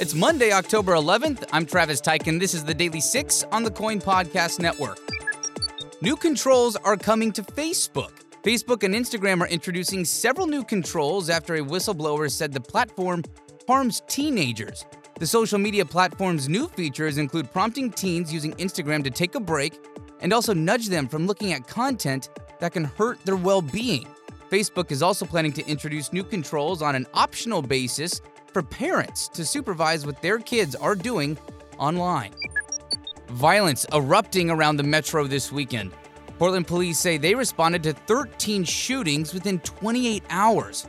It's Monday, October 11th. I'm Travis Tyke, and this is the Daily Six on the Coin Podcast Network. New controls are coming to Facebook. Facebook and Instagram are introducing several new controls after a whistleblower said the platform harms teenagers. The social media platform's new features include prompting teens using Instagram to take a break and also nudge them from looking at content that can hurt their well-being. Facebook is also planning to introduce new controls on an optional basis for parents to supervise what their kids are doing online. Violence erupting around the metro this weekend. Portland police say they responded to 13 shootings within 28 hours.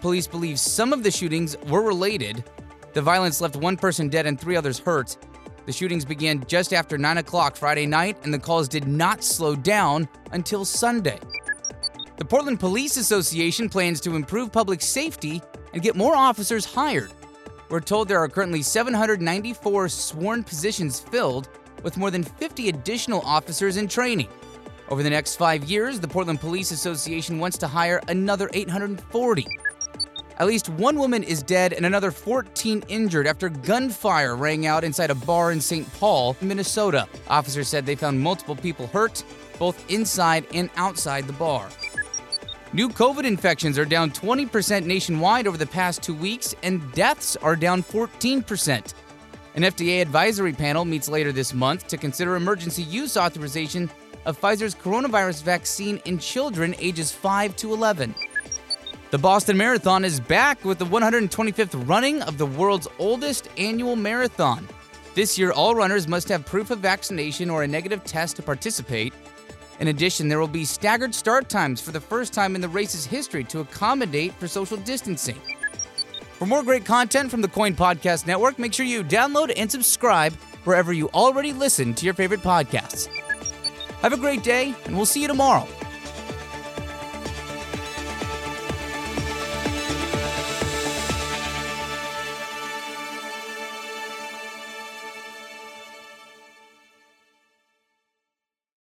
Police believe some of the shootings were related. The violence left one person dead and three others hurt. The shootings began just after 9 o'clock Friday night, and the calls did not slow down until Sunday. The Portland Police Association plans to improve public safety and get more officers hired. We're told there are currently 794 sworn positions filled, with more than 50 additional officers in training. Over the next 5 years, the Portland Police Association wants to hire another 840. At least one woman is dead and another 14 injured after gunfire rang out inside a bar in St. Paul, Minnesota. Officers said they found multiple people hurt, both inside and outside the bar. New COVID infections are down 20% nationwide over the past 2 weeks, and deaths are down 14%. An FDA advisory panel meets later this month to consider emergency use authorization of Pfizer's coronavirus vaccine in children ages 5 to 11. The Boston Marathon is back with the 125th running of the world's oldest annual marathon. This year, all runners must have proof of vaccination or a negative test to participate. In addition, there will be staggered start times for the first time in the race's history to accommodate for social distancing. For more great content from the Coin Podcast Network, make sure you download and subscribe wherever you already listen to your favorite podcasts. Have a great day, and we'll see you tomorrow.